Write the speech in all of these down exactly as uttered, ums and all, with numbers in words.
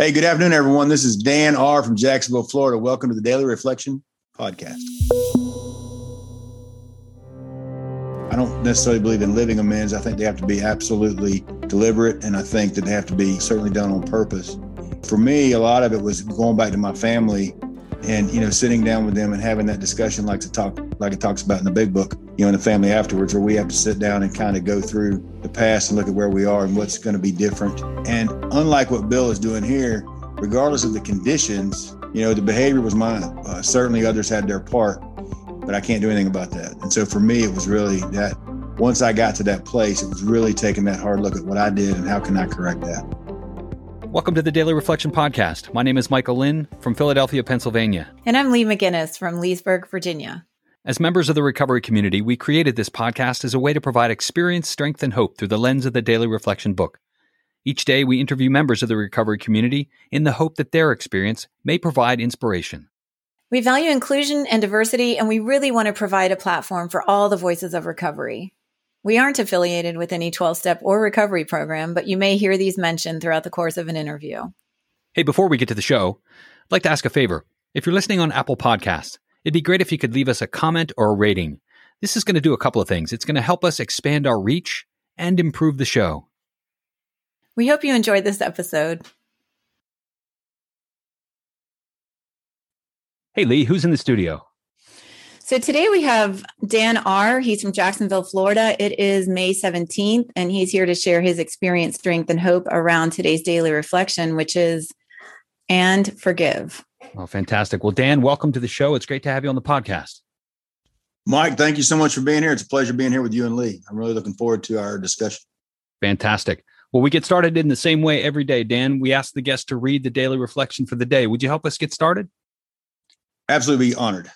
Hey, good afternoon, everyone. This is Dan R. from Jacksonville, Florida. Welcome to the Daily Reflection Podcast. I don't necessarily believe in living amends. I think they have to be absolutely deliberate, and I think that they have to be certainly done on purpose. For me, a lot of it was going back to my family and, you know, sitting down with them and having that discussion like to talk, like it talks about in the Big Book, you know, in the family afterwards, where we have to sit down and kind of go through the past and look at where we are and what's going to be different. And unlike what Bill is doing here, regardless of the conditions, you know, the behavior was mine. Uh, certainly others had their part, but I can't do anything about that. And so for me, it was really that once I got to that place, it was really taking that hard look at what I did and how can I correct that. Welcome to the Daily Reflection Podcast. My name is Michael Lynn from Philadelphia, Pennsylvania. And I'm Lee McGinnis from Leesburg, Virginia. As members of the recovery community, we created this podcast as a way to provide experience, strength, and hope through the lens of the Daily Reflection book. Each day, we interview members of the recovery community in the hope that their experience may provide inspiration. We value inclusion and diversity, and we really want to provide a platform for all the voices of recovery. We aren't affiliated with any twelve-step or recovery program, but you may hear these mentioned throughout the course of an interview. Hey, before we get to the show, I'd like to ask a favor. If you're listening on Apple Podcasts, it'd be great if you could leave us a comment or a rating. This is going to do a couple of things. It's going to help us expand our reach and improve the show. We hope you enjoyed this episode. Hey, Lee, who's in the studio? So today we have Dan R. He's from Jacksonville, Florida. It is May seventeenth, and he's here to share his experience, strength, and hope around today's daily reflection, which is, and forgive. Well, fantastic. Well, Dan, welcome to the show. It's great to have you on the podcast. Mike, thank you so much for being here. It's a pleasure being here with you and Lee. I'm really looking forward to our discussion. Fantastic. Well, we get started in the same way every day, Dan. We ask the guest to read the daily reflection for the day. Would you help us get started? Absolutely honored.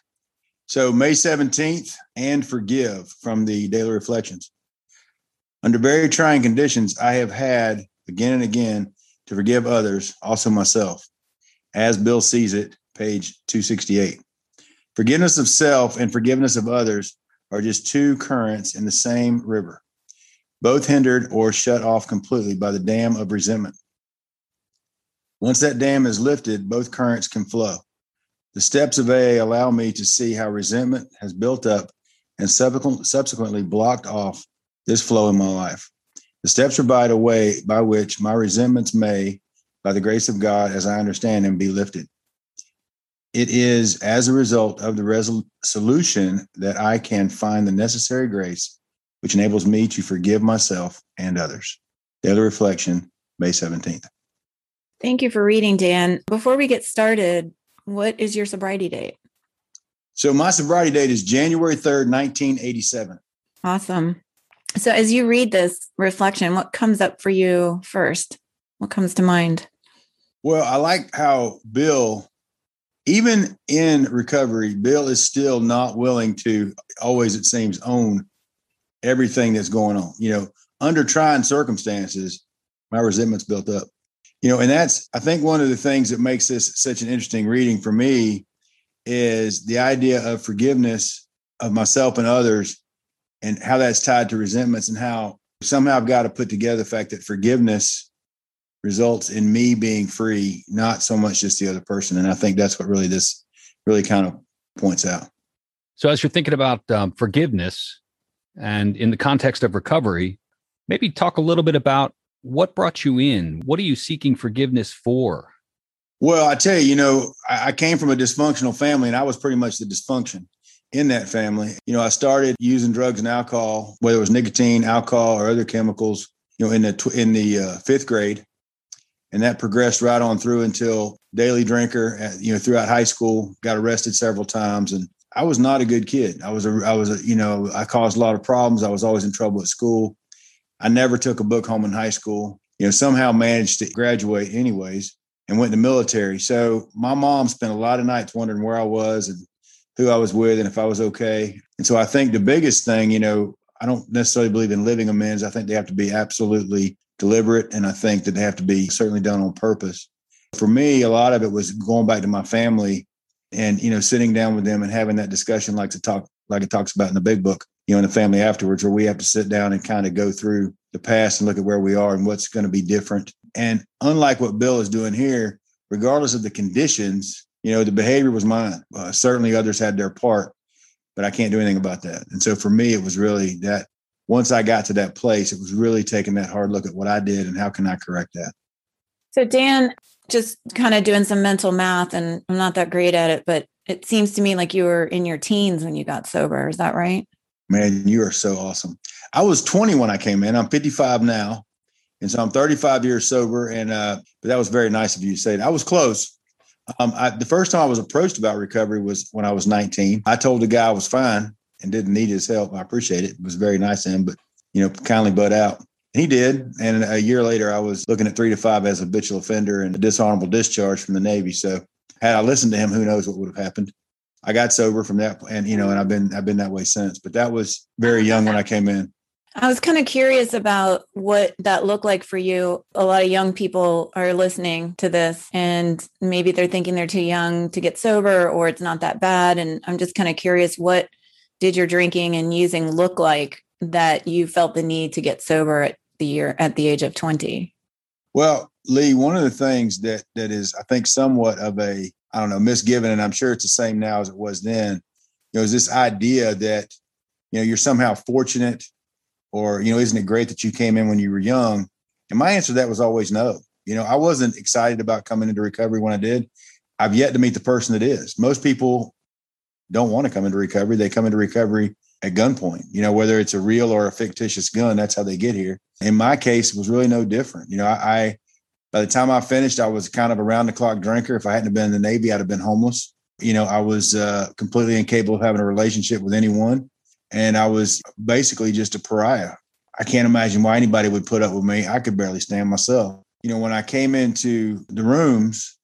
So May seventeenth, and forgive, from the Daily Reflections. Under very trying conditions, I have had again and again to forgive others, also myself, as Bill sees it, page two sixty-eight. Forgiveness of self and forgiveness of others are just two currents in the same river, both hindered or shut off completely by the dam of resentment. Once that dam is lifted, both currents can flow. The steps of A A allow me to see how resentment has built up and subsequently blocked off this flow in my life. The steps provide a way by which my resentments may, by the grace of God, as I understand them, be lifted. It is as a result of the resolution that I can find the necessary grace, which enables me to forgive myself and others. Daily Reflection, May seventeenth. Thank you for reading, Dan. Before we get started, what is your sobriety date? So my sobriety date is January third, nineteen eighty-seven. Awesome. So as you read this reflection, what comes up for you first? What comes to mind? Well, I like how Bill, even in recovery, Bill is still not willing to always, it seems, own everything that's going on. You know, under trying circumstances, my resentment's built up. You know, and that's, I think, one of the things that makes this such an interesting reading for me is the idea of forgiveness of myself and others and how that's tied to resentments and how somehow I've got to put together the fact that forgiveness results in me being free, not so much just the other person. And I think that's what really this really kind of points out. So as you're thinking about um, forgiveness and in the context of recovery, maybe talk a little bit about what brought you in? What are you seeking forgiveness for? Well, I tell you, you know, I came from a dysfunctional family and I was pretty much the dysfunction in that family. You know, I started using drugs and alcohol, whether it was nicotine, alcohol, or other chemicals, you know, in the tw- in the uh, fifth grade. And that progressed right on through until daily drinker, at, you know, throughout high school, got arrested several times. And I was not a good kid. I was, a, I was, a, you know, I caused a lot of problems. I was always in trouble at school. I never took a book home in high school, you know, somehow managed to graduate anyways and went in the military. So my mom spent a lot of nights wondering where I was and who I was with and if I was okay. And so I think the biggest thing, you know, I don't necessarily believe in living amends. I think they have to be absolutely deliberate. And I think that they have to be certainly done on purpose. For me, a lot of it was going back to my family and, you know, sitting down with them and having that discussion like to talk, like it talks about in the Big Book, you know, in the family afterwards, where we have to sit down and kind of go through the past and look at where we are and what's going to be different. And unlike what Bill is doing here, regardless of the conditions, you know, the behavior was mine. Uh, certainly others had their part, but I can't do anything about that. And so for me, it was really that once I got to that place, it was really taking that hard look at what I did and how can I correct that. So Dan, just kind of doing some mental math, and I'm not that great at it, but it seems to me like you were in your teens when you got sober. Is that right? Man, you are so awesome. I was twenty when I came in. I'm fifty-five now. And so I'm thirty-five years sober. And uh, but that was very nice of you to say that. I was close. Um, I, the first time I was approached about recovery was when I was nineteen. I told the guy I was fine and didn't need his help. I appreciate it. It was very nice of him, but, you know, kindly butt out. And he did. And a year later, I was looking at three to five as a habitual offender and a dishonorable discharge from the Navy. So had I listened to him, who knows what would have happened. I got sober from that. And, you know, and I've been I've been that way since. But that was very young when I came in. I was kind of curious about what that looked like for you. A lot of young people are listening to this, and maybe they're thinking they're too young to get sober, or it's not that bad. And I'm just kind of curious, what did your drinking and using look like that you felt the need to get sober at the year at the age of twenty? Well, Lee, one of the things that that is, I think, somewhat of a, I don't know, misgiven, and I'm sure it's the same now as it was then, you know, is this idea that, you know, you're somehow fortunate. Or, you know, isn't it great that you came in when you were young? And my answer to that was always no. You know, I wasn't excited about coming into recovery when I did. I've yet to meet the person that is. Most people don't want to come into recovery. They come into recovery at gunpoint, you know, whether it's a real or a fictitious gun, that's how they get here. In my case, it was really no different. You know, I, I by the time I finished, I was kind of a round the clock drinker. If I hadn't been in the Navy, I'd have been homeless. You know, I was uh, completely incapable of having a relationship with anyone. And I was basically just a pariah. I can't imagine why anybody would put up with me. I could barely stand myself. You know, when I came into the rooms,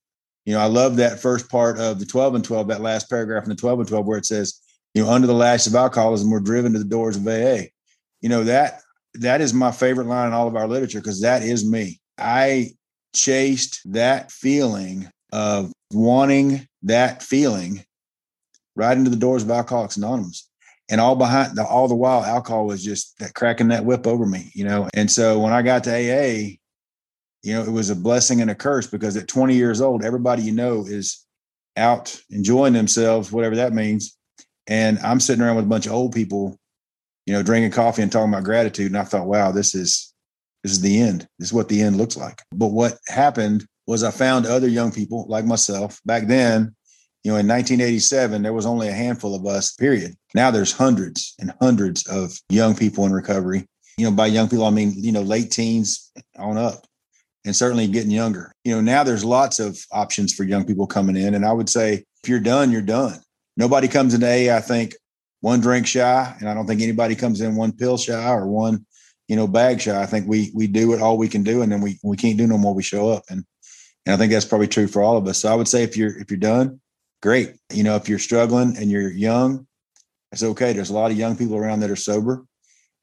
you know, I love that first part of the twelve and twelve, that last paragraph in the twelve and twelve, where it says, you know, under the lash of alcoholism, we're driven to the doors of A A. You know, that that is my favorite line in all of our literature, because that is me. I chased that feeling of wanting that feeling right into the doors of Alcoholics Anonymous. And all behind, the, all the while, alcohol was just that, cracking that whip over me, you know. And so when I got to A A, you know, it was a blessing and a curse, because at twenty years old, everybody you know is out enjoying themselves, whatever that means. And I'm sitting around with a bunch of old people, you know, drinking coffee and talking about gratitude. And I thought, wow, this is this is the end. This is what the end looks like. But what happened was I found other young people like myself back then. You know, in nineteen eighty-seven, there was only a handful of us, period. Now there's hundreds and hundreds of young people in recovery. You know, by young people, I mean, you know, late teens on up, and certainly getting younger. You know, now there's lots of options for young people coming in. And I would say, if you're done, you're done. Nobody comes in A A, I think, one drink shy. And I don't think anybody comes in one pill shy or one, you know, bag shy. I think we we do it all we can do. And then we we can't do no more. We show up. And and I think that's probably true for all of us. So I would say if you're if you're done, great. You know, if you're struggling and you're young, it's okay. There's a lot of young people around that are sober,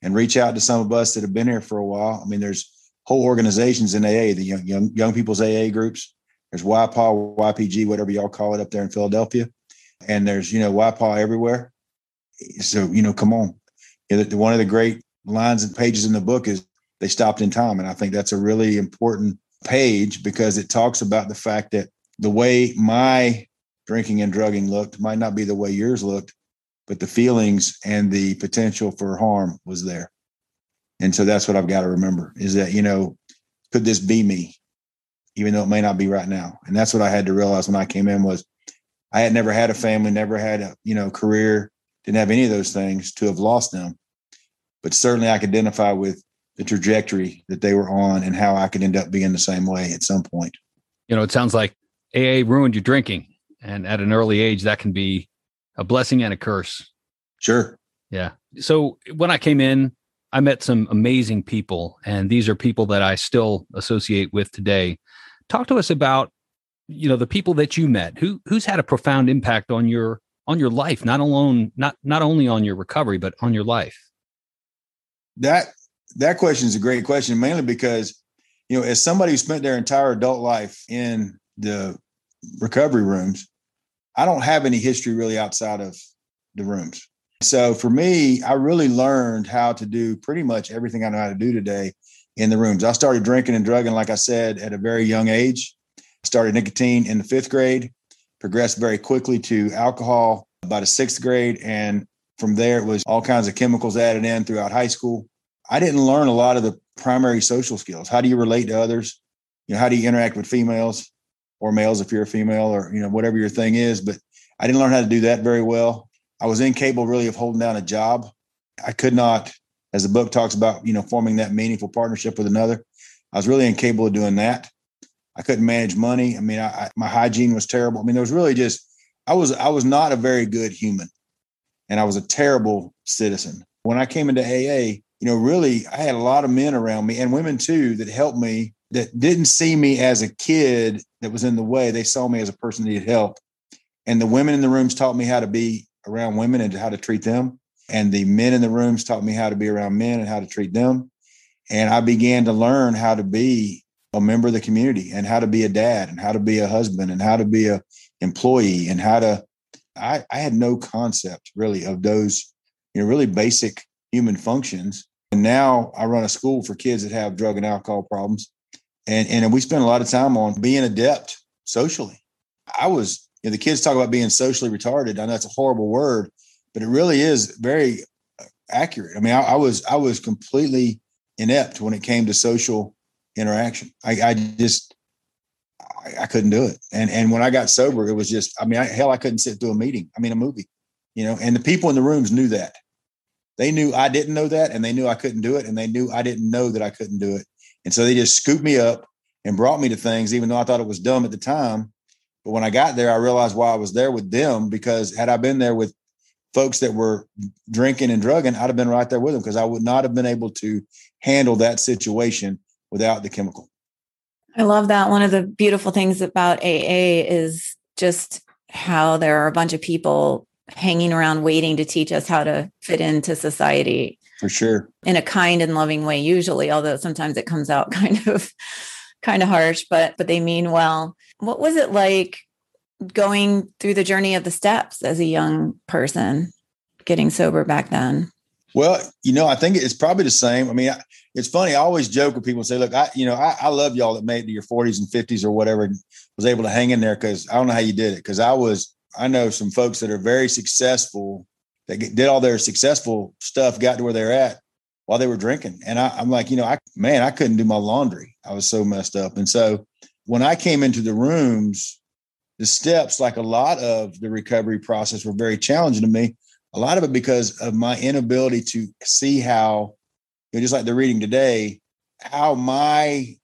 and reach out to some of us that have been here for a while. I mean, there's whole organizations in A A, the young, young, young people's A A groups. There's Y P A W, Y P G, whatever y'all call it up there in Philadelphia. And there's, you know, Y P A W everywhere. So, you know, come on. One of the great lines and pages in the book is they stopped in time. And I think that's a really important page, because it talks about the fact that the way my drinking and drugging looked might not be the way yours looked, but the feelings and the potential for harm was there. And so that's what I've got to remember, is that, you know, could this be me, even though it may not be right now? And that's what I had to realize when I came in, was I had never had a family, never had a, you know, career, didn't have any of those things to have lost them. But certainly I could identify with the trajectory that they were on and how I could end up being the same way at some point. You know, it sounds like A A ruined your drinking. And at an early age, that can be a blessing and a curse. Sure. Yeah. So when I came in, I met some amazing people, and these are people that I still associate with today. Talk to us about, you know, the people that you met, who who's had a profound impact on your on your life, not alone, not not only on your recovery, but on your life. That that question is a great question, mainly because, you know, as somebody who spent their entire adult life in the recovery rooms, I don't have any history really outside of the rooms. So for me, I really learned how to do pretty much everything I know how to do today in the rooms. I started drinking and drugging, like I said, at a very young age. I started nicotine in the fifth grade, progressed very quickly to alcohol by the sixth grade. And from there, it was all kinds of chemicals added in throughout high school. I didn't learn a lot of the primary social skills. How do you relate to others? You know, how do you interact with females or males if you're a female, or, you know, whatever your thing is. But I didn't learn how to do that very well. I was incapable really of holding down a job. I could not, as the book talks about, you know, forming that meaningful partnership with another. I was really incapable of doing that. I couldn't manage money. I mean, I, I, my hygiene was terrible. I mean, there was really just, I was, I was not a very good human, and I was a terrible citizen. When I came into A A, you know, really, I had a lot of men around me, and women too, that helped me, that didn't see me as a kid that was in the way. They saw me as a person that needed help. And the women in the rooms taught me how to be around women and how to treat them. And the men in the rooms taught me how to be around men and how to treat them. And I began to learn how to be a member of the community, and how to be a dad, and how to be a husband, and how to be a employee, and how to, I, I had no concept really of those, you know, really basic human functions. And now I run a school for kids that have drug and alcohol problems. And, and we spend a lot of time on being adept socially. I was, you know, the kids talk about being socially retarded. I know that's a horrible word, but it really is very accurate. I mean, I, I was I was completely inept when it came to social interaction. I, I just, I, I couldn't do it. And and when I got sober, it was just, I mean, I, hell, I couldn't sit through a meeting. I mean, a movie, you know, and the people in the rooms knew that. They knew I didn't know that, and they knew I couldn't do it, and they knew I didn't know that I couldn't do it. And so they just scooped me up and brought me to things, even though I thought it was dumb at the time. But when I got there, I realized why I was there with them, because had I been there with folks that were drinking and drugging, I'd have been right there with them, because I would not have been able to handle that situation without the chemical. I love that. One of the beautiful things about A A is just how there are a bunch of people hanging around waiting to teach us how to fit into society. For sure. In a kind and loving way, usually, although sometimes it comes out kind of kind of harsh, but but they mean well. What was it like going through the journey of the steps as a young person, getting sober back then? Well, you know, I think it's probably the same. I mean, I, it's funny. I always joke with people and say, look, I, you know, I, I love y'all that made it to your forties and fifties or whatever and was able to hang in there, because I don't know how you did it. Because I was, I know some folks that are very successful, that did all their successful stuff, got to where they're at while they were drinking. And I, I'm like, you know, I, man, I couldn't do my laundry. I was so messed up. And so when I came into the rooms, the steps, like a lot of the recovery process, were very challenging to me. A lot of it because of my inability to see how, you know, just like they're reading today, how my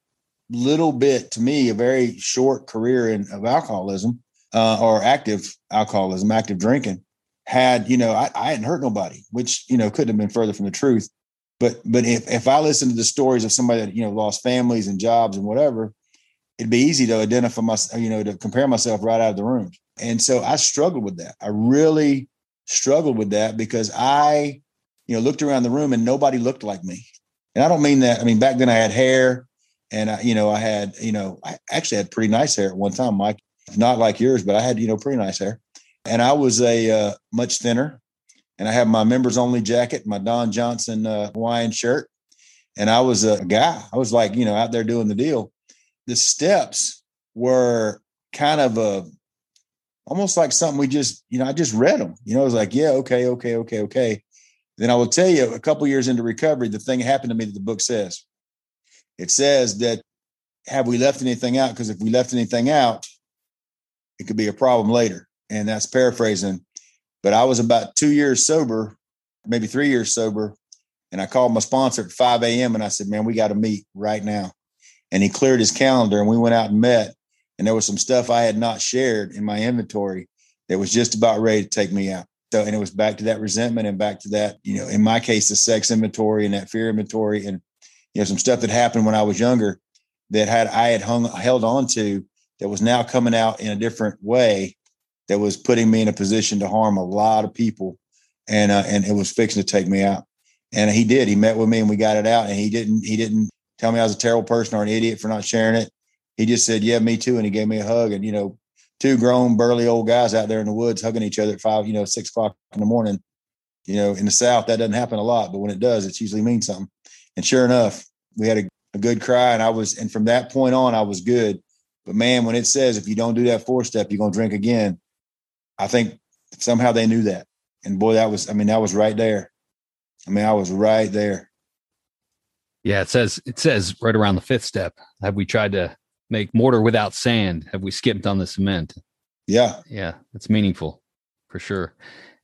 little bit, to me, a very short career in of alcoholism uh, or active alcoholism, active drinking, had, you know, I, I hadn't hurt nobody, which, you know, couldn't have been further from the truth. But but if, if I listened to the stories of somebody that, you know, lost families and jobs and whatever, it'd be easy to identify myself, you know, to compare myself right out of the room. And so I struggled with that. I really struggled with that because I, you know, looked around the room and nobody looked like me. And I don't mean that. I mean, back then I had hair and, I, you know, I had, you know, I actually had pretty nice hair at one time, Mike, not like yours, but I had, you know, pretty nice hair. And I was a uh, much thinner, and I had my members only jacket, my Don Johnson uh, Hawaiian shirt. And I was a guy, I was like, you know, out there doing the deal. The steps were kind of a, almost like something we just, you know, I just read them, you know, it was like, yeah, okay, okay, okay, okay. Then I will tell you, a couple years into recovery, the thing happened to me that the book says. It says that, have we left anything out? Because if we left anything out, it could be a problem later. And that's paraphrasing, but I was about two years sober, maybe three years sober. And I called my sponsor at five a.m. and I said, man, we got to meet right now. And he cleared his calendar and we went out and met. And there was some stuff I had not shared in my inventory that was just about ready to take me out. So, and it was back to that resentment and back to that, you know, in my case, the sex inventory and that fear inventory and, you know, some stuff that happened when I was younger that had, I had hung, held on to that was now coming out in a different way. That was putting me in a position to harm a lot of people. And uh, and it was fixing to take me out. And he did. He met with me and we got it out. And he didn't he didn't tell me I was a terrible person or an idiot for not sharing it. He just said, yeah, me too. And he gave me a hug. And, you know, two grown, burly old guys out there in the woods hugging each other at five, you know, six o'clock in the morning. You know, in the South, that doesn't happen a lot. But when it does, it usually means something. And sure enough, we had a a good cry. And I was, and from that point on, I was good. But man, when it says, if you don't do that four step, you're going to drink again. I think somehow they knew that. And boy, that was, I mean, that was right there. I mean, I was right there. Yeah. It says, it says right around the fifth step, have we tried to make mortar without sand? Have we skipped on the cement? Yeah. Yeah. It's meaningful for sure.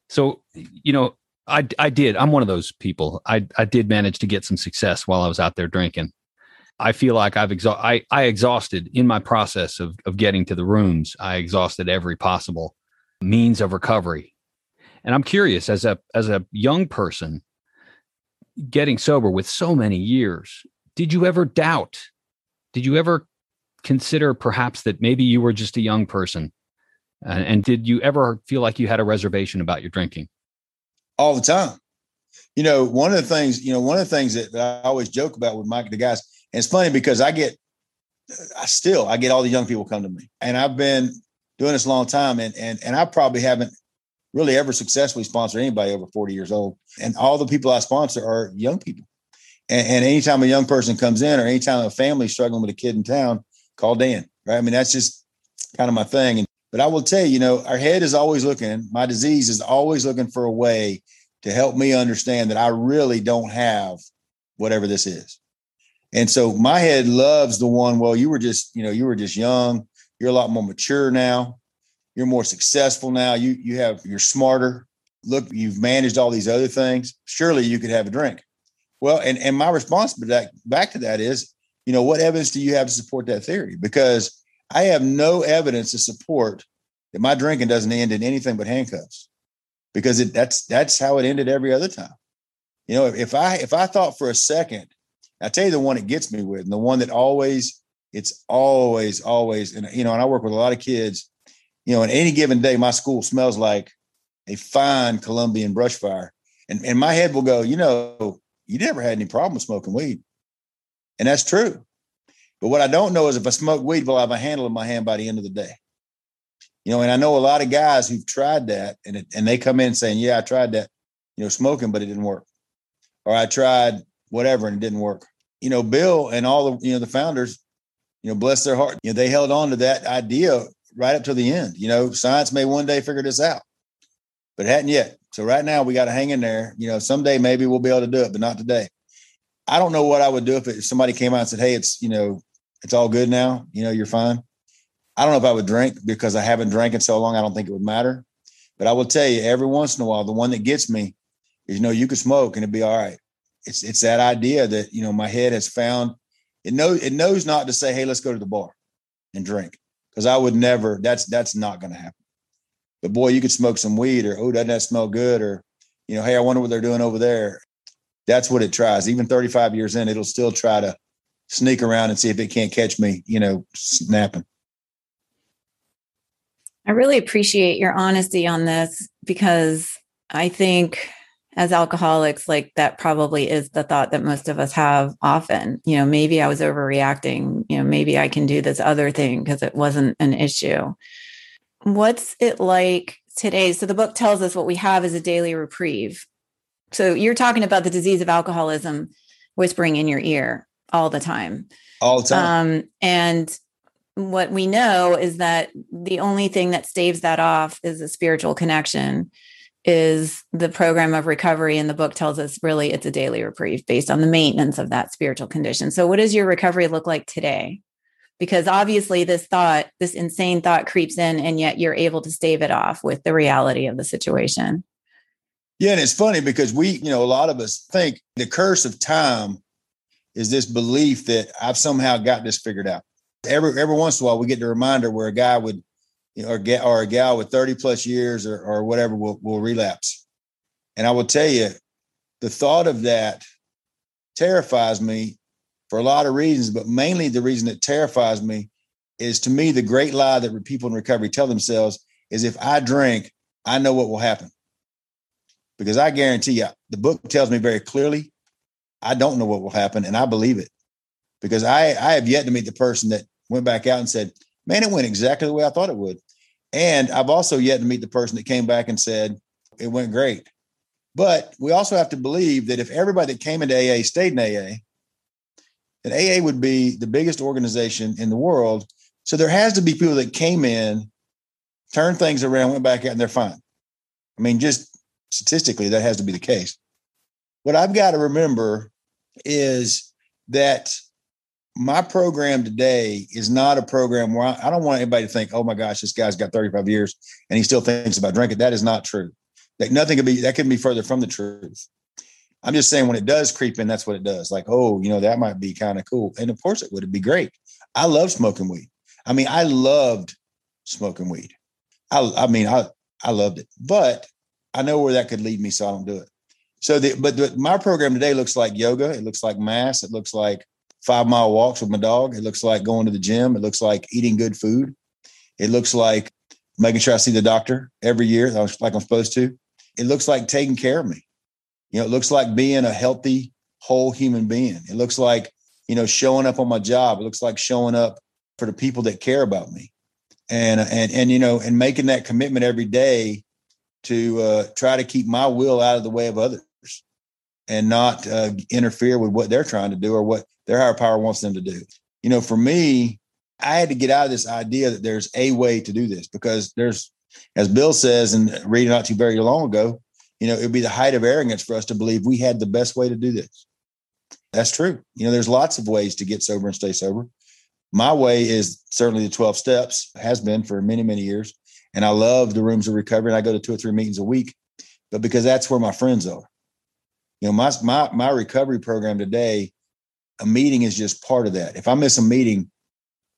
So, you know, I, I did, I'm one of those people. I, I did manage to get some success while I was out there drinking. I feel like I've exhausted, I, I exhausted in my process of, of getting to the rooms. I exhausted every possible means of recovery. And I'm curious, as a, as a young person getting sober with so many years, did you ever doubt, did you ever consider perhaps that maybe you were just a young person? And, and did you ever feel like you had a reservation about your drinking? All the time. You know, one of the things, you know, one of the things that, that I always joke about with Mike, the guys, and it's funny because I get, I still, I get all the young people come to me, and I've been doing this a long time, and and and I probably haven't really ever successfully sponsored anybody over forty years old. And all the people I sponsor are young people. And, and anytime a young person comes in, or anytime a family's struggling with a kid in town, call Dan, right? I mean, that's just kind of my thing. And but I will tell you, you know, our head is always looking, my disease is always looking for a way to help me understand that I really don't have whatever this is. And so my head loves the one, well, you were just, you know, you were just young. You're a lot more mature now. You're more successful now. You, you have, you're smarter. Look, you've managed all these other things. Surely you could have a drink. Well, and, and my response to that, back to that is, you know, what evidence do you have to support that theory? Because I have no evidence to support that my drinking doesn't end in anything but handcuffs, because it, that's, that's how it ended every other time. You know, if, if I, if I thought for a second, I tell you the one it gets me with, and the one that always, it's always, always, and, you know, and I work with a lot of kids, you know, on any given day, my school smells like a fine Colombian brush fire. And, and my head will go, you know, you never had any problem smoking weed. And that's true. But what I don't know is if I smoke weed, will I have a handle in my hand by the end of the day? You know, and I know a lot of guys who've tried that, and it, and they come in saying, yeah, I tried that, you know, smoking, but it didn't work. Or I tried whatever, and it didn't work. You know, Bill and all the, you know, the founders, you know, bless their heart, you know, they held on to that idea right up to the end. You know, science may one day figure this out, but it hadn't yet. So right now we got to hang in there. You know, someday maybe we'll be able to do it, but not today. I don't know what I would do if, it, if somebody came out and said, hey, it's, you know, it's all good now. You know, you're fine. I don't know if I would drink, because I haven't drank in so long. I don't think it would matter. But I will tell you, every once in a while, the one that gets me is, you know, you could smoke and it'd be all right. It's it's that idea that, you know, my head has found, it knows, it knows not to say, hey, let's go to the bar and drink. Because I would never, that's that's not going to happen. But boy, you could smoke some weed, or, oh, doesn't that smell good? Or, you know, hey, I wonder what they're doing over there. That's what it tries. Even thirty-five years in, it'll still try to sneak around and see if it can't catch me, you know, snapping. I really appreciate your honesty on this, because I think as alcoholics, like, that probably is the thought that most of us have often. You know, maybe I was overreacting. You know, maybe I can do this other thing because it wasn't an issue. What's it like today? So the book tells us what we have is a daily reprieve. So you're talking about the disease of alcoholism whispering in your ear all the time. All the time. Um, and what we know is that the only thing that staves that off is a spiritual connection, is the program of recovery. And the book tells us really it's a daily reprieve based on the maintenance of that spiritual condition. So what does your recovery look like today? Because obviously this thought, this insane thought creeps in, and yet you're able to stave it off with the reality of the situation. Yeah. And it's funny because we, you know, a lot of us think the curse of time is this belief that I've somehow got this figured out. Every, every once in a while, we get the reminder where a guy would, you know, or, get, or a gal with thirty plus years or, or whatever will, will relapse. And I will tell you, the thought of that terrifies me for a lot of reasons, but mainly the reason it terrifies me is, to me, the great lie that people in recovery tell themselves is, if I drink, I know what will happen. Because I guarantee you, the book tells me very clearly, I don't know what will happen. And I believe it, because I, I have yet to meet the person that went back out and said, man, it went exactly the way I thought it would. And I've also yet to meet the person that came back and said, it went great. But we also have to believe that if everybody that came into A A stayed in A A, And A A would be the biggest organization in the world. So there has to be people that came in, turned things around, went back out, and they're fine. I mean, just statistically, that has to be the case. What I've got to remember is that my program today is not a program where I, I don't want anybody to think, oh my gosh, this guy's got thirty-five years and he still thinks about drinking. That is not true. Like nothing could be, that couldn't be further from the truth. I'm just saying when it does creep in, that's what it does. Like, oh, you know, that might be kind of cool. And of course it would, it'd be great. I love smoking weed. I mean, I loved smoking weed. I, I mean, I, I loved it, but I know where that could lead me. So I don't do it. So the, but the, my program today looks like yoga. It looks like mass. It looks like five mile walks with my dog. It looks like going to the gym. It looks like eating good food. It looks like making sure I see the doctor every year like I'm supposed to. It looks like taking care of me. You know, it looks like being a healthy, whole human being. It looks like, you know, showing up on my job. It looks like showing up for the people that care about me and, and, and, you know, and making that commitment every day to uh, try to keep my will out of the way of others and not uh, interfere with what they're trying to do or what their higher power wants them to do. You know, for me, I had to get out of this idea that there's a way to do this because there's, as Bill says, and reading not too very long ago, you know, it'd be the height of arrogance for us to believe we had the best way to do this. That's true. You know, there's lots of ways to get sober and stay sober. My way is certainly the twelve steps, has been for many, many years. And I love the rooms of recovery. And I go to two or three meetings a week, but because that's where my friends are. You know, my, my, my recovery program today, a meeting is just part of that. If I miss a meeting,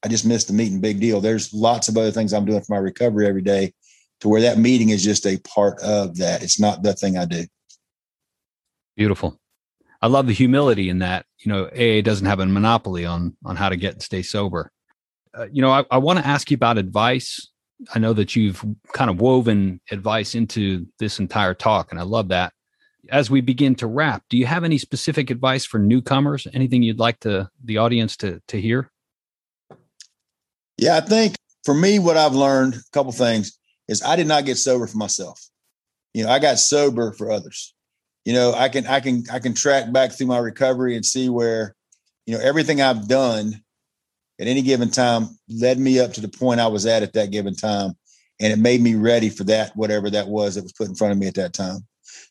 I just missed the meeting, big deal. There's lots of other things I'm doing for my recovery every day to where that meeting is just a part of that. It's not the thing I do. Beautiful. I love the humility in that, you know, A A doesn't have a monopoly on, on how to get and stay sober. Uh, you know, I, I want to ask you about advice. I know that you've kind of woven advice into this entire talk, and I love that. As we begin to wrap, do you have any specific advice for newcomers? Anything you'd like to the audience to, to hear? Yeah, I think for me, what I've learned, a couple things, is I did not get sober for myself. You know, I got sober for others. You know, I can, I can, I can track back through my recovery and see where, you know, everything I've done at any given time led me up to the point I was at at that given time. And it made me ready for that, whatever that was that was put in front of me at that time.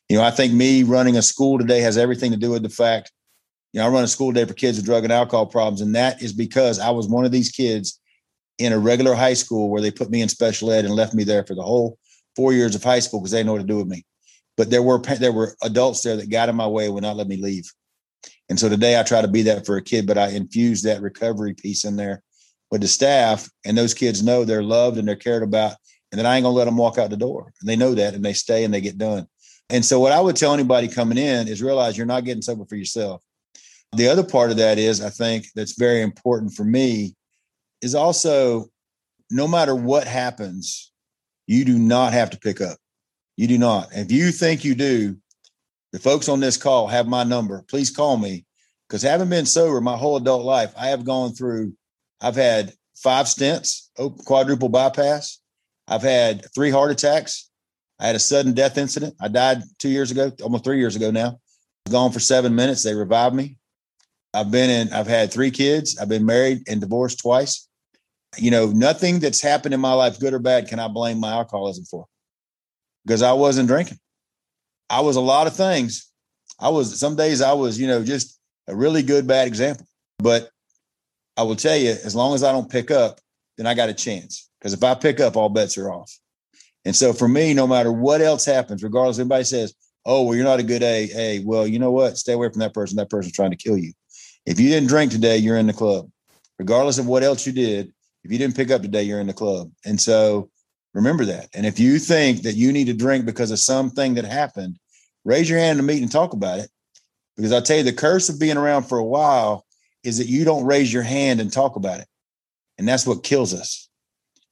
You know, I think me running a school today has everything to do with the fact, you know, I run a school today for kids with drug and alcohol problems. And that is because I was one of these kids in a regular high school where they put me in special ed and left me there for the whole four years of high school because they didn't know what to do with me. But there were there were adults there that got in my way and would not let me leave. And so today I try to be that for a kid, but I infuse that recovery piece in there with the staff. And those kids know they're loved and they're cared about. And that I ain't gonna let them walk out the door. And they know that, and they stay and they get done. And so what I would tell anybody coming in is realize you're not getting sober for yourself. The other part of that is, I think that's very important for me, is also no matter what happens, you do not have to pick up. You do not. If you think you do, the folks on this call have my number. Please call me, because having been sober my whole adult life, I have gone through, I've had five stents, quadruple bypass. I've had three heart attacks. I had a sudden death incident. I died two years ago, almost three years ago now. I was gone for seven minutes. They revived me. I've been in, I've had three kids. I've been married and divorced twice. You know, nothing that's happened in my life, good or bad, can I blame my alcoholism for, because I wasn't drinking. I was a lot of things. I was, some days I was, you know, just a really good, bad example. But I will tell you, as long as I don't pick up, then I got a chance. Because if I pick up, all bets are off. And so for me, no matter what else happens, regardless if anybody says, oh, well, you're not a good A A. Well, you know what? Stay away from that person. That person's trying to kill you. If you didn't drink today, you're in the club. Regardless of what else you did, if you didn't pick up today, you're in the club. And so remember that. And if you think that you need to drink because of something that happened, raise your hand in the meeting and talk about it. Because I'll tell you, the curse of being around for a while is that you don't raise your hand and talk about it. And that's what kills us.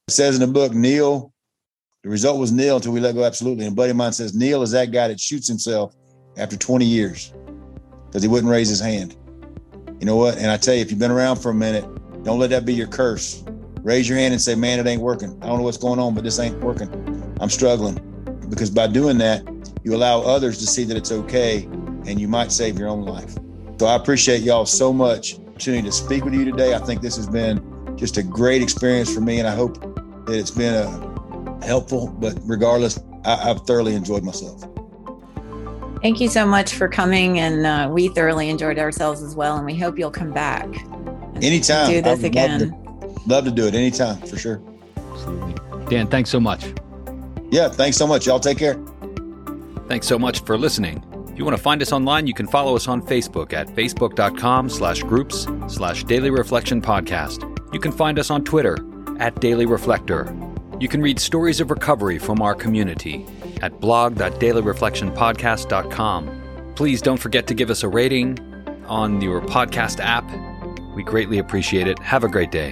It says in the book, Neil, the result was nil until we let go. Absolutely. And a buddy of mine says, Neil is that guy that shoots himself after twenty years because he wouldn't raise his hand. You know what? And I tell you, if you've been around for a minute, don't let that be your curse. Raise your hand and say, man, it ain't working. I don't know what's going on, but this ain't working. I'm struggling. Because by doing that, you allow others to see that it's okay, and you might save your own life. So I appreciate y'all so much opportunity to speak with you today. I think this has been just a great experience for me, and I hope that it's been a helpful, but regardless, I, I've thoroughly enjoyed myself. Thank you so much for coming, and uh, we thoroughly enjoyed ourselves as well, and we hope you'll come back. Anytime. Do this again. Love to, love to do it anytime, for sure. Absolutely. Dan, thanks so much. Yeah, thanks so much. Y'all take care. Thanks so much for listening. If you want to find us online, you can follow us on Facebook at facebook.com slash groups slash Daily Reflection Podcast. You can find us on Twitter at Daily Reflector. You can read stories of recovery from our community at blog dot daily reflection podcast dot com. Please don't forget to give us a rating on your podcast app. We greatly appreciate it. Have a great day.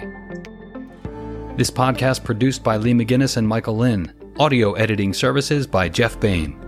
This podcast produced by Lee McGinnis and Michael Lynn. Audio editing services by Jeff Bain.